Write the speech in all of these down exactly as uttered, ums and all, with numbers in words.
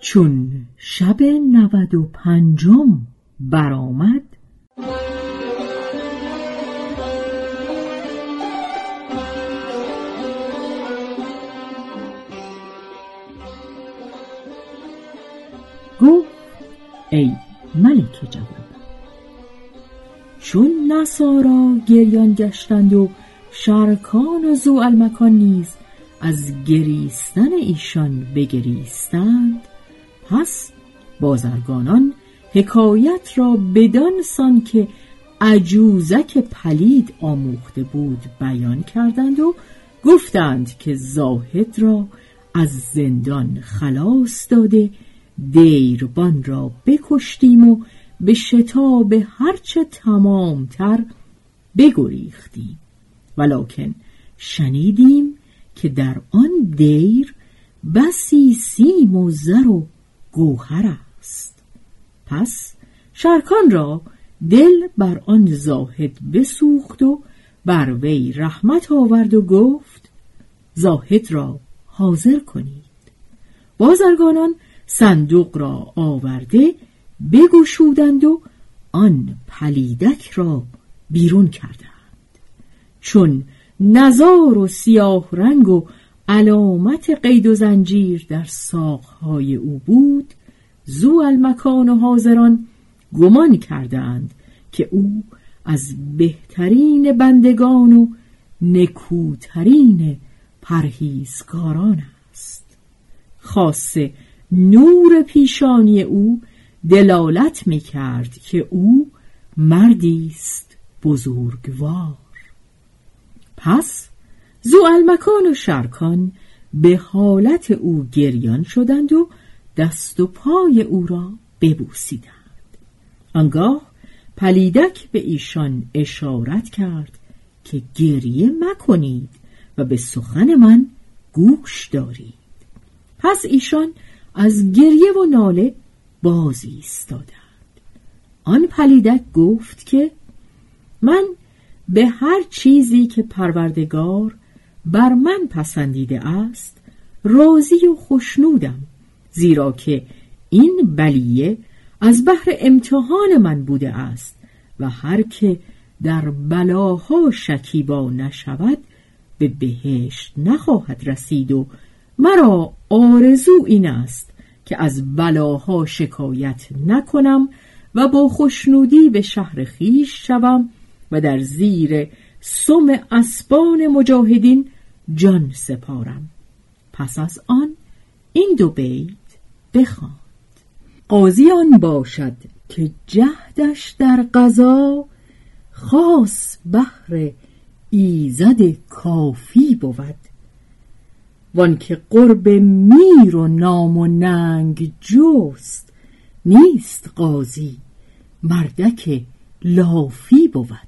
چون شب نود و پنجم برآمد، گفت ای ملک جوان، چون نصارا گریان گشتند و شرکان و ذوالمکان نیز از گریستن ایشان بگریستند، پس بازرگانان حکایت را بدان سان که عجوزک پلید آموخته بود بیان کردند و گفتند که زاهد را از زندان خلاص داده دیربان را بکشتیم و به شتاب هرچه تمامتر بگریختیم، ولکن شنیدیم که در آن دیر بسی سیم و زر و گوهر است. پس شرکان را دل بر آن زاهد بسوخت و بر وی رحمت آورد و گفت زاهد را حاضر کنید. بازرگانان صندوق را آورده بگشودند و آن پلیدک را بیرون کردند. چون نزار و سیاه رنگ و علامت قید و زنجیر در ساقهای او بود، ذوالمکان و حاضران گمان کردند که او از بهترین بندگان و نکوترین پرهیزکاران است. خاصه نور پیشانی او دلالت می کرد که او مردی است بزرگوار. پس ذوالمکان و شرکان به حالت او گریان شدند و دست و پای او را ببوسیدند. آنگاه پلیدک به ایشان اشارت کرد که گریه مکنید و به سخن من گوش دارید. پس ایشان از گریه و ناله باز ایستادند. آن پلیدک گفت که من به هر چیزی که پروردگار بر من پسندیده است راضی و خوشنودم، زیرا که این بلیه از بحر امتحان من بوده است و هر که در بلاها شکیبا نشود به بهشت نخواهد رسید و مرا آرزو این است که از بلاها شکایت نکنم و با خوشنودی به شهر خویش شوم و در زیر سم اسبان مجاهدین جان سپارم. پس از آن این دو بیت بخواند: قاضی آن باشد که جهدش در قضا خاص بهر ایزد کافی بود، وان که قرب میر و نام و ننگ جست نیست قاضی مردک لافی بود.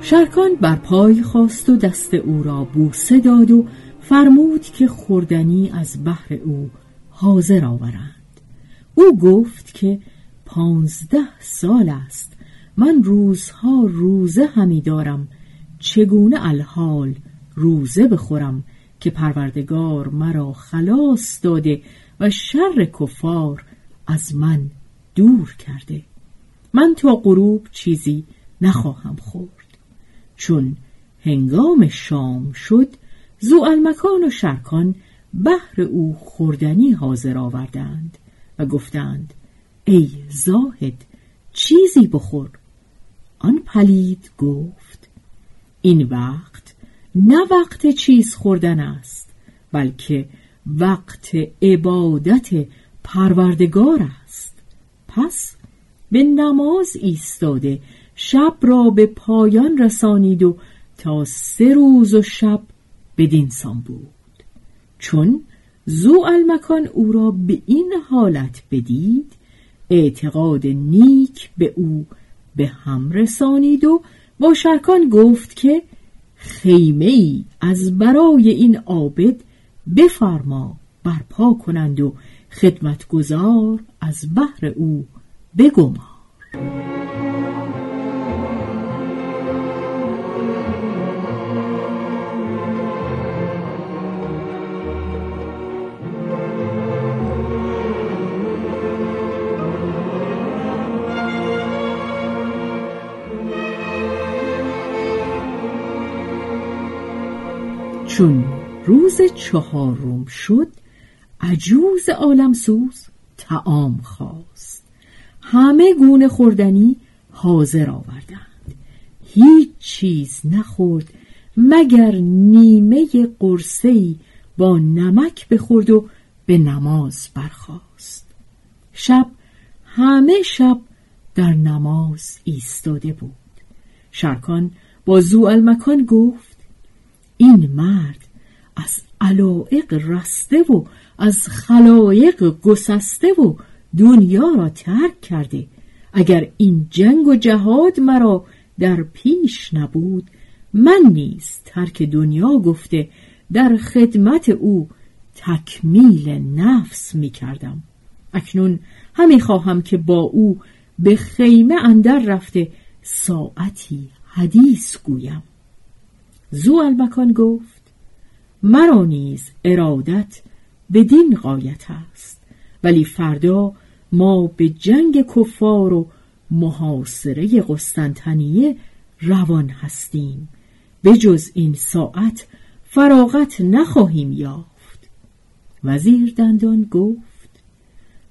شرکان بر پای خواست و دست او را بوسه داد و فرمود که خوردنی از بحر او حاضر آورند. او گفت که پانزده سال است من روزها روزه همی دارم، چگونه الحال روزه بخورم که پروردگار مرا خلاص داده و شر کفار از من دور کرده. من تا غروب چیزی نخواهم خورد. چون هنگام شام شد، ذوالمکان و شرکان بهر او خوردنی حاضر آوردند و گفتند ای زاهد چیزی بخور. آن پلید گفت این وقت نه وقت چیز خوردن است، بلکه وقت عبادت پروردگار است. پس به نماز ایستاده شب را به پایان رسانید و تا سه روز و شب بدین سان بود. چون ذوالمکان او را به این حالت بدید، اعتقاد نیک به او به هم رسانید و با شرکان گفت که خیمه‌ای از برای این عابد بفرما برپا کنند و خدمتگزار از بهر او بگمار. چون روز چهارم شد، عجوز عالمسوز طعام خواست. همه گونه خوردنی حاضر آوردند. هیچ چیز نخورد مگر نیمه قرصه‌ای با نمک بخورد و به نماز برخاست. شب همه شب در نماز ایستاده بود. شرکان با ذوالمکان گفت این مرد از علایق رسته و از خلایق گسسته و دنیا را ترک کرده. اگر این جنگ و جهاد مرا در پیش نبود، من نیز ترک دنیا گفته در خدمت او تکمیل نفس می کردم. اکنون همی خواهم که با او به خیمه اندر رفته ساعتی حدیث گویم. ذوالمکان گفت مرا نیز ارادت بدین غایت است، ولی فردا ما به جنگ کفار و محاصره قسطنطنیه روان هستیم. به جز این ساعت فراغت نخواهیم یافت. وزیر دندان گفت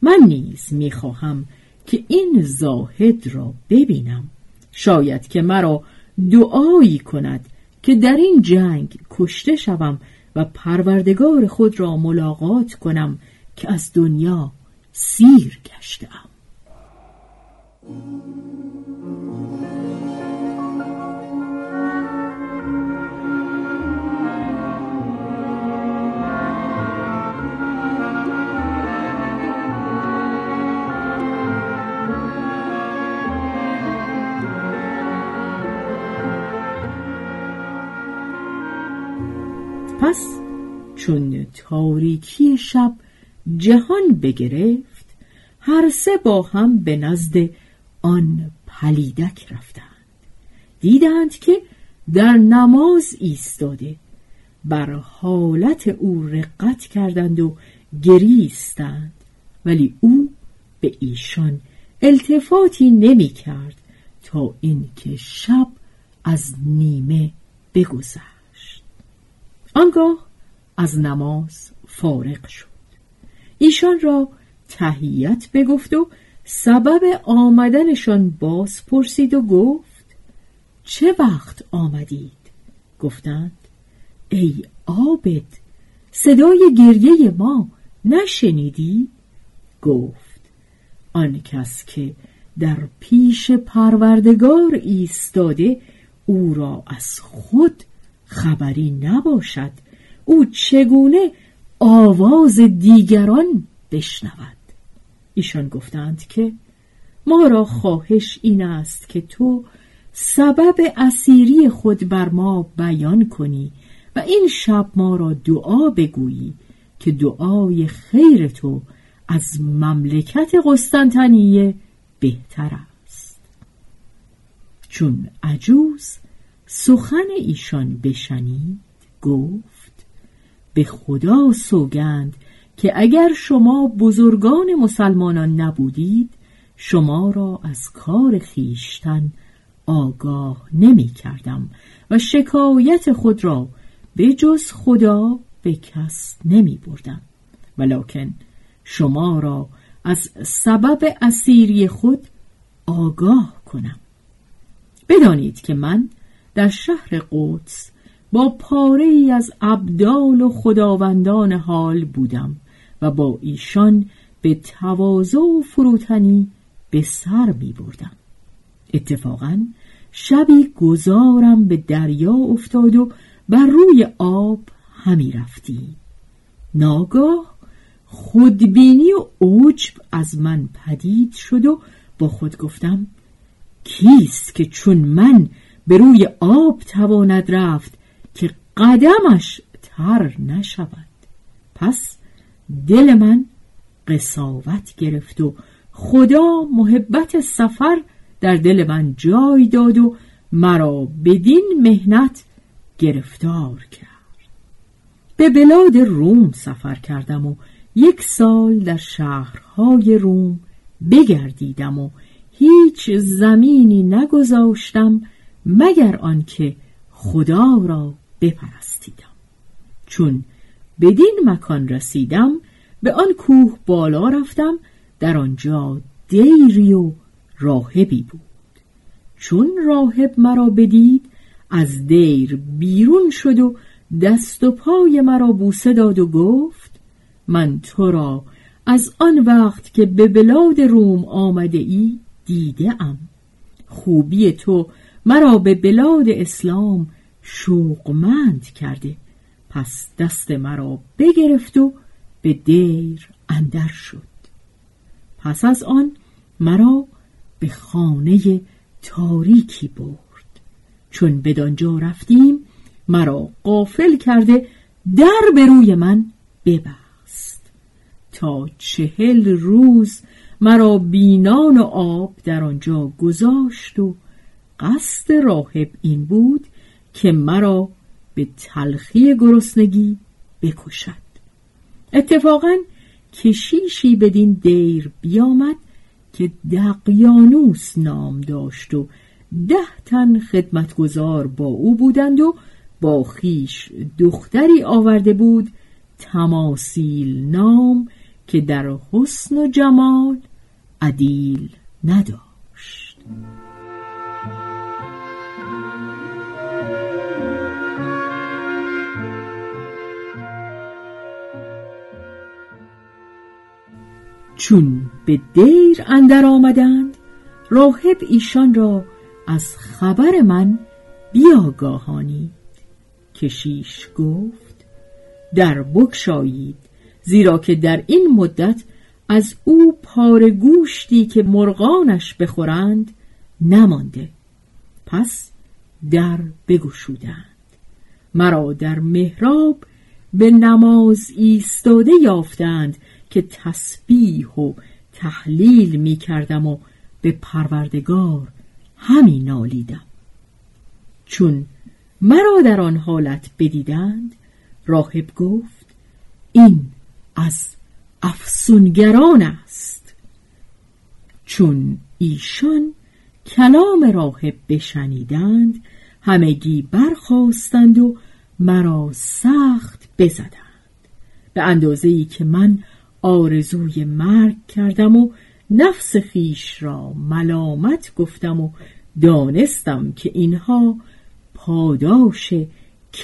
من نیز میخواهم که این زاهد را ببینم، شاید که مرا دعایی کند که در این جنگ کشته شوم و پروردگار خود را ملاقات کنم که از دنیا سیر گشتم. پس چون تاریکی شب جهان بگرفت، هر سه با هم به نزد آن پلیدک رفتند. دیدند که در نماز ایستاده، بر حالت او رقت کردند و گریستند، ولی او به ایشان التفاتی نمی کرد تا اینکه شب از نیمه بگذشت. آنگاه از نماز فارغ شد. ایشان را تحیت بگفت و سبب آمدنشان باز پرسید و گفت چه وقت آمدید؟ گفتند ای عابد، صدای گریه ما نشنیدی؟ گفت آن کس که در پیش پروردگار ایستاده، او را از خود خبری نباشد، او چگونه آواز دیگران بشنود؟ ایشان گفتند که ما را خواهش این است که تو سبب اسیری خود بر ما بیان کنی و این شب ما را دعا بگویی که دعای خیر تو از مملکت قسطنطنیه بهتر است. چون عجوز سخن ایشان بشنید گفت به خدا سوگند که اگر شما بزرگان مسلمانان نبودید شما را از کار خیشتن آگاه نمی کردم و شکایت خود را به جز خدا به کس نمی بردم، ولیکن شما را از سبب اسیری خود آگاه کنم. بدانید که من در شهر قدس با پاره‌ای از ابدال و خداوندان حال بودم و با ایشان به تواضع و فروتنی به سر می بردم. اتفاقاً شبی گذارم به دریا افتاد و بر روی آب همی رفتیم. ناگاه خودبینی و عجب از من پدید شد و با خود گفتم کیست که چون من به روی آب تواند رفت که قدمش تر نشود؟ پس دل من قساوت گرفت و خدا محبت سفر در دل من جای داد و مرا بدین مهنت گرفتار کرد. به بلاد روم سفر کردم و یک سال در شهرهای روم بگردیدم و هیچ زمینی نگذاشتم مگر آنکه خدا را بپرستیدم. چون بدین مکان رسیدم به آن کوه بالا رفتم، در آنجا دیری و راهبی بود. چون راهب مرا بدید از دیر بیرون شد و دست و پای مرا بوسه داد و گفت من تو را از آن وقت که به بلاد روم آمده ای دیده ام. خوبی تو مرا به بلاد اسلام شوقمند کرده. پس دست مرا بگرفت و به دیر اندر شد. پس از آن مرا به خانه تاریکی برد. چون بدانجا رفتیم مرا غافل کرده در به روی من ببست. تا چهل روز مرا بی نان و آب در آنجا گذاشت و قصد راهب این بود که مرا به تلخی گرسنگی بکشد. اتفاقاً کشیشی بدین دیر بیامد که دقیانوس نام داشت و ده تن خدمتگزار با او بودند و با خیش دختری آورده بود تماثیل نام که در حسن و جمال عدیل نداشت. چون به دیر اندر آمدند راهب ایشان را از خبر من بیاگاهانی. کشیش گفت در بگشایید، زیرا که در این مدت از او پاره گوشتی که مرغانش بخورند نمانده. پس در بگشودند. مرا در محراب به نماز ایستاده یافتند که تسبیح و تحلیل می کردم و به پروردگار همی نالیدم. چون مرا در آن حالت بدیدند راهب گفت این از افسونگران است. چون ایشان کلام راهب بشنیدند همگی برخاستند و مرا سخت بزدند به اندازه‌ای که من آرزوی مرگ کردم و نفس خیش را ملامت گفتم و دانستم که اینها پاداش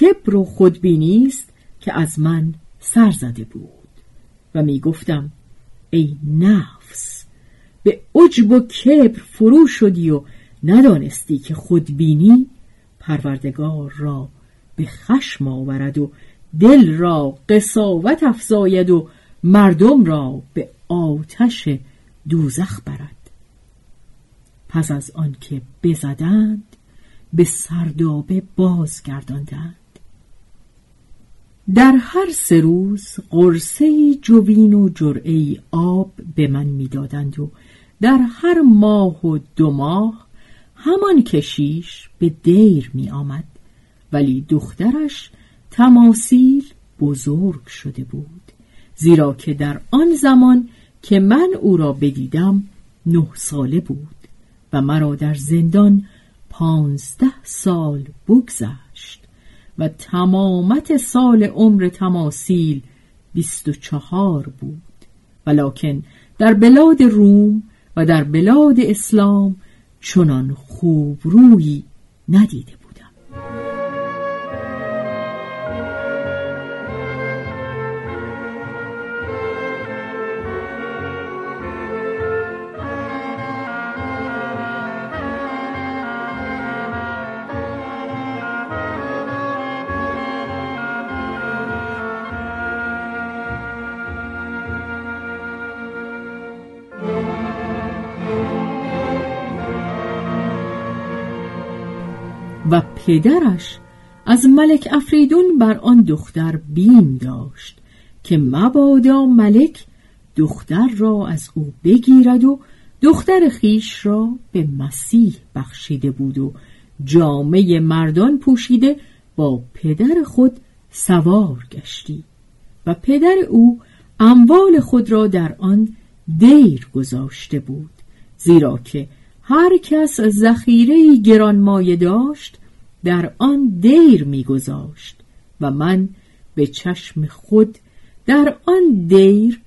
کبر و خودبینی است که از من سر زده بود و می گفتم ای نفس به عجب و کبر فرو شدی و ندانستی که خودبینی پروردگار را به خشم آورد و دل را قساوت افزاید و مردم را به آتش دوزخ برد. پس از آن که بزدند به سردابه بازگرداندند. در هر سه روز قرصه‌ای جوین و جرعه‌ای آب به من می‌دادند و در هر ماه و دو ماه همان کشیش به دیر می آمد، ولی دخترش تماثیل بزرگ شده بود، زیرا که در آن زمان که من او را بدیدم نه ساله بود و مرا در زندان پانزده سال بگذشت و تمامت سال عمر تماثیل بیست و چهار بود. ولیکن در بلاد روم و در بلاد اسلام چنان خوب رویی ندیده بودم. و پدرش از ملک افریدون بر آن دختر بیم داشت که مبادا ملک دختر را از او بگیرد و دختر خیش را به مسیح بخشیده بود و جامه مردان پوشیده با پدر خود سوار گشتی و پدر او اموال خود را در آن دیر گذاشته بود، زیرا که هر کس ذخیره گرانمایه داشت در آن دیر می‌گذاشت و من به چشم خود در آن دیر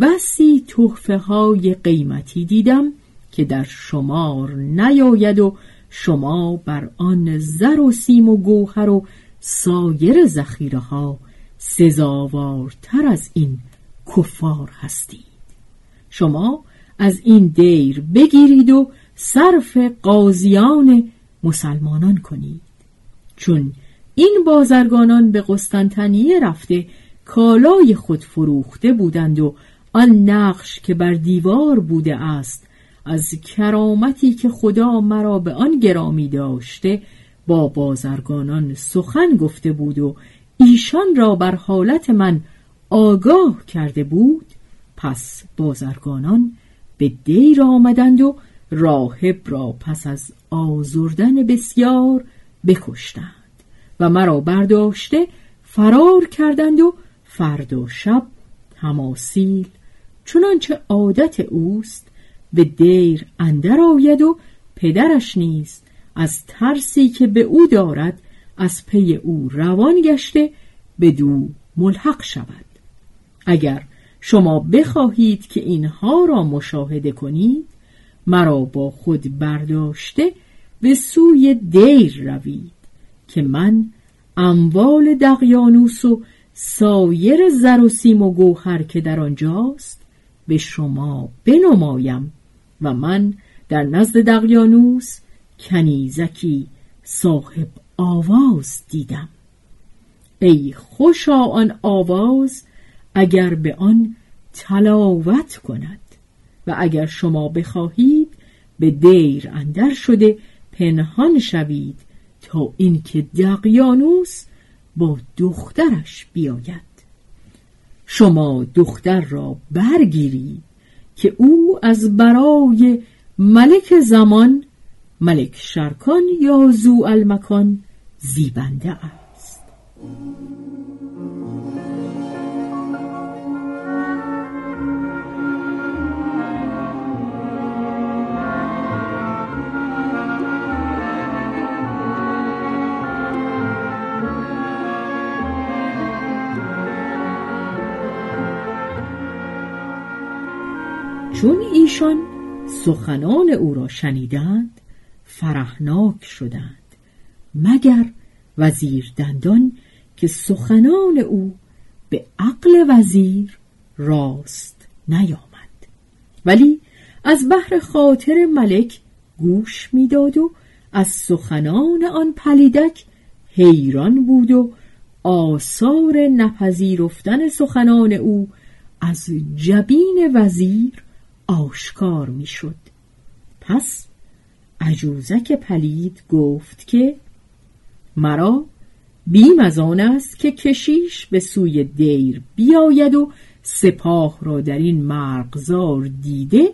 بسی تحفه‌های قیمتی دیدم که در شمار نیاید و شما بر آن زر و سیم و گوهر و سایر ذخیره‌ها سزاوارتر از این کفار هستید. شما از این دیر بگیرید و صرف قاضیان مسلمانان کنید، چون این بازرگانان به قسطنطنیه رفته کالای خود فروخته بودند و آن نقش که بر دیوار بوده است از کرامتی که خدا مرا به آن گرامی داشته با بازرگانان سخن گفته بود و ایشان را بر حالت من آگاه کرده بود. پس بازرگانان به دیر آمدند و راهب را پس از آزردن بسیار بکشتند و مرا برداشته فرار کردند و فردا شب تماثیل چنانچه عادت اوست به دیر اندر آید و پدرش نیز از ترسی که به او دارد از پی او روان گشته بدو ملحق شود. اگر شما بخواهید که اینها را مشاهده کنید، مرا با خود برداشته به سوی دیر روید که من اموال دقیانوس و سایر زر و سیم و گوهر که در آنجاست به شما بنمایم و من در نزد دقیانوس کنیزکی صاحب آواز دیدم. ای خوشا آن آواز اگر به آن تلاوت کند. و اگر شما بخواهید به دیر اندر شده پنهان شوید تا اینکه دقیانوس با دخترش بیاید، شما دختر را برگیرید که او از برای ملک زمان، ملک شرکان یا ذوالمکان زیبنده است. چون ایشان سخنان او را شنیدند فرحناک شدند، مگر وزیر دندان که سخنان او به عقل وزیر راست نیامد، ولی از بحر خاطر ملک گوش میداد و از سخنان آن پلیدک حیران بود و آثار نپذیرفتن سخنان او از جبین وزیر آشکار می شد. پس عجوزک پلید گفت که مرا بیم از آن است که کشیش به سوی دیر بیاید و سپاه را در این مرغزار دیده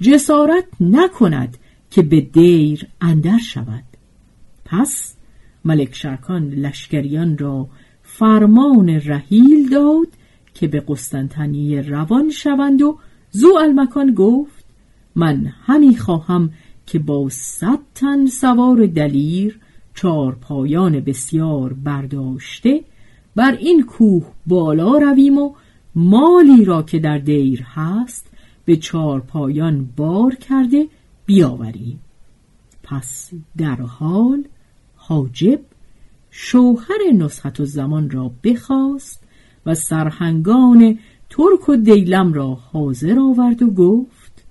جسارت نکند که به دیر اندر شود. پس ملک شرکان لشکریان را فرمان رحیل داد که به قسطنطنیه روان شوند و ذوالمکان گفت من همی خواهم که با صد تن سوار دلیر، چار پایان بسیار برداشته، بر این کوه بالا رویم و مالی را که در دیر هست به چار پایان بار کرده بیاوریم. پس در حال حاجب شوهر نصحت الزمان را بخواست و سرهنگان ترک و دیلم را حاضر آورد و گفت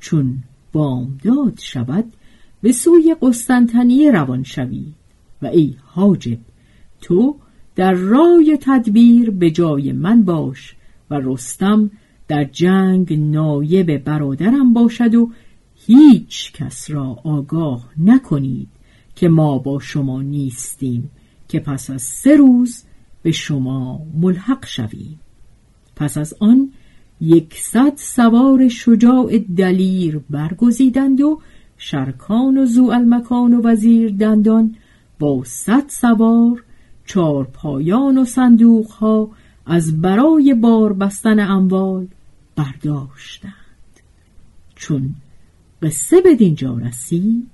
چون بامداد شود به سوی قسطنطنیه روان شوید و ای حاجب تو در رای تدبیر به جای من باش و رستم در جنگ نایب برادرم باشد و هیچ کس را آگاه نکنید که ما با شما نیستیم که پس از سه روز به شما ملحق شویم. پس از آن یکصد سوار شجاع دلیر برگزیدند و شرکان و ذوالمکان و وزیر دندان با صد سوار، چارپایان و صندوقها از برای بار بستن اموال برداشتند. چون قصه بدینجا رسید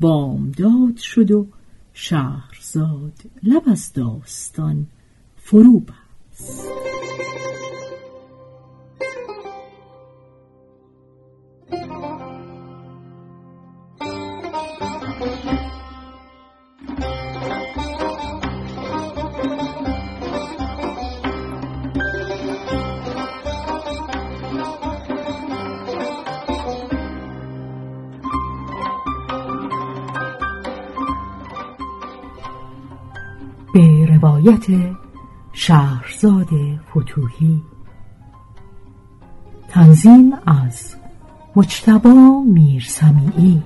بامداد شد و شهرزاد لب از داستان فرو بست. به روایت شهرزادفتوحی، تنظیم از مجتبی میرسمیعی.